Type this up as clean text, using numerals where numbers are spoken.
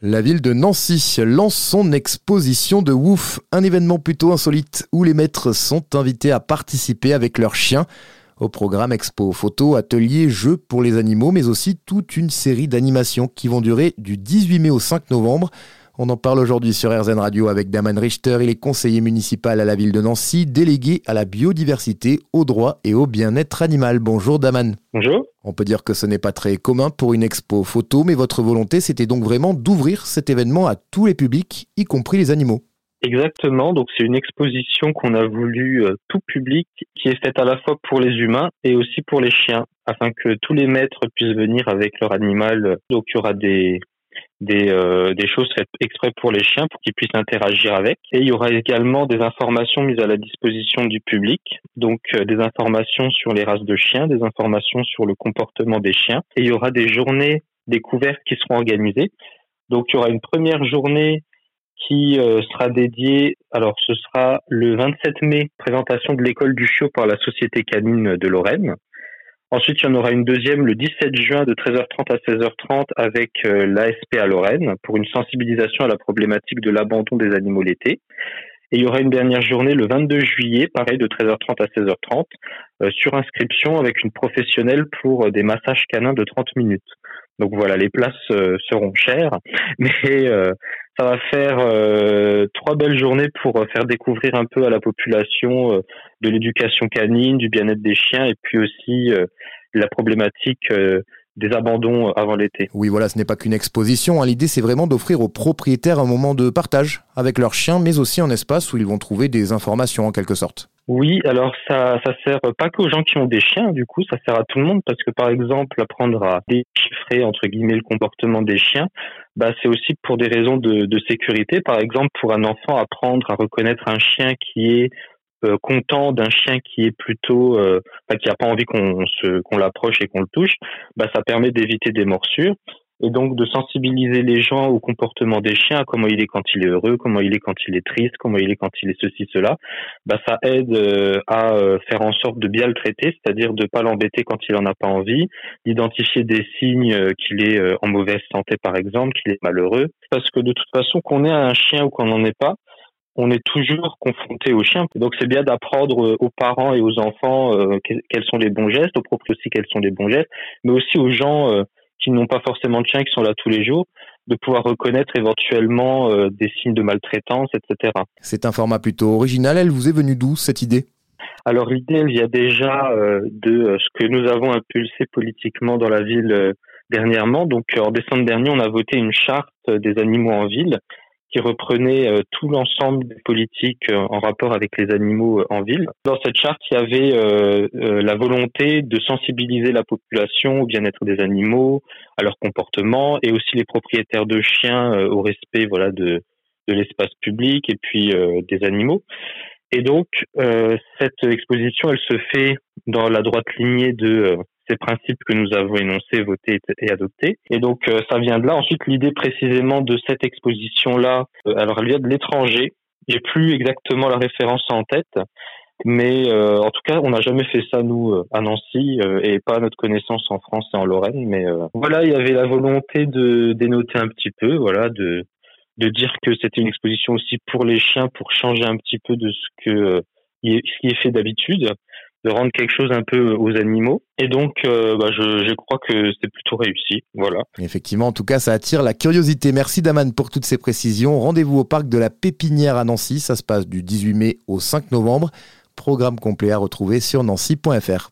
La ville de Nancy lance son exposition de Wouf, un événement plutôt insolite où les maîtres sont invités à participer avec leurs chiens. Au programme expo, photos, ateliers, jeux pour les animaux, mais aussi toute une série d'animations qui vont durer du 18 mai au 5 novembre. On en parle aujourd'hui sur RZN Radio avec Daman Richter. Il est conseiller municipal à la ville de Nancy, délégué à la biodiversité, au droit et au bien-être animal. Bonjour Daman. Bonjour. On peut dire que ce n'est pas très commun pour une expo photo, mais votre volonté, c'était donc vraiment d'ouvrir cet événement à tous les publics, y compris les animaux. Exactement, donc c'est une exposition qu'on a voulu tout public, qui est faite à la fois pour les humains et aussi pour les chiens, afin que tous les maîtres puissent venir avec leur animal. Donc il y aura des choses faites exprès pour les chiens, pour qu'ils puissent interagir avec. Et il y aura également des informations mises à la disposition du public, donc des informations sur les races de chiens, des informations sur le comportement des chiens. Et il y aura des journées découvertes qui seront organisées. Donc il y aura une première journée qui sera dédié, alors ce sera le 27 mai, présentation de l'école du chiot par la Société canine de Lorraine. Ensuite, il y en aura une deuxième le 17 juin de 13h30 à 16h30 avec la SPA Lorraine pour une sensibilisation à la problématique de l'abandon des animaux l'été. Et il y aura une dernière journée le 22 juillet, pareil de 13h30 à 16h30, sur inscription avec une professionnelle pour des massages canins de 30 minutes. Donc voilà, les places seront chères, mais ça va faire 3 belles journées pour faire découvrir un peu à la population de l'éducation canine, du bien-être des chiens et puis aussi la problématique des abandons avant l'été. Oui, voilà, ce n'est pas qu'une exposition. Hein. L'idée, c'est vraiment d'offrir aux propriétaires un moment de partage avec leurs chiens, mais aussi un espace où ils vont trouver des informations en quelque sorte. Oui, alors ça sert pas qu'aux gens qui ont des chiens, du coup, ça sert à tout le monde parce que par exemple, apprendre à déchiffrer entre guillemets le comportement des chiens, c'est aussi pour des raisons de sécurité. Par exemple, pour un enfant, apprendre à reconnaître un chien qui est content, d'un chien qui est plutôt qui a pas envie qu'on l'approche et qu'on le touche, ça permet d'éviter des morsures. Et donc de sensibiliser les gens au comportement des chiens, à comment il est quand il est heureux, comment il est quand il est triste, comment il est quand il est ceci, cela, ça aide à faire en sorte de bien le traiter, c'est-à-dire de pas l'embêter quand il en a pas envie, d'identifier des signes qu'il est en mauvaise santé par exemple, qu'il est malheureux, parce que de toute façon qu'on ait un chien ou qu'on n'en ait pas, on est toujours confronté aux chiens. Donc c'est bien d'apprendre aux parents et aux enfants quels sont les bons gestes, aux propres aussi quels sont les bons gestes, mais aussi aux gens qui n'ont pas forcément de chiens, qui sont là tous les jours, de pouvoir reconnaître éventuellement des signes de maltraitance, etc. C'est un format plutôt original. Elle vous est venue d'où, cette idée ? Alors l'idée, elle vient déjà de ce que nous avons impulsé politiquement dans la ville dernièrement. Donc en décembre dernier, on a voté une charte des animaux en ville qui reprenait tout l'ensemble des politiques en rapport avec les animaux en ville. Dans cette charte, il y avait la volonté de sensibiliser la population au bien-être des animaux, à leur comportement, et aussi les propriétaires de chiens au respect de l'espace public et puis des animaux. Et donc, cette exposition, elle se fait dans la droite lignée de ces principes que nous avons énoncés, votés et adoptés. Et donc, ça vient de là. Ensuite, l'idée précisément de cette exposition-là, alors elle vient de l'étranger. J'ai plus exactement la référence en tête, mais en tout cas, on n'a jamais fait ça, nous, à Nancy, et pas à notre connaissance en France et en Lorraine. Mais voilà, il y avait la volonté de dénoter un petit peu, voilà, de dire que c'était une exposition aussi pour les chiens, pour changer un petit peu de ce qui est fait d'habitude, de rendre quelque chose un peu aux animaux. Et donc, je crois que c'est plutôt réussi. Voilà. Effectivement, en tout cas, ça attire la curiosité. Merci Daman pour toutes ces précisions. Rendez-vous au parc de la Pépinière à Nancy. Ça se passe du 18 mai au 5 novembre. Programme complet à retrouver sur nancy.fr.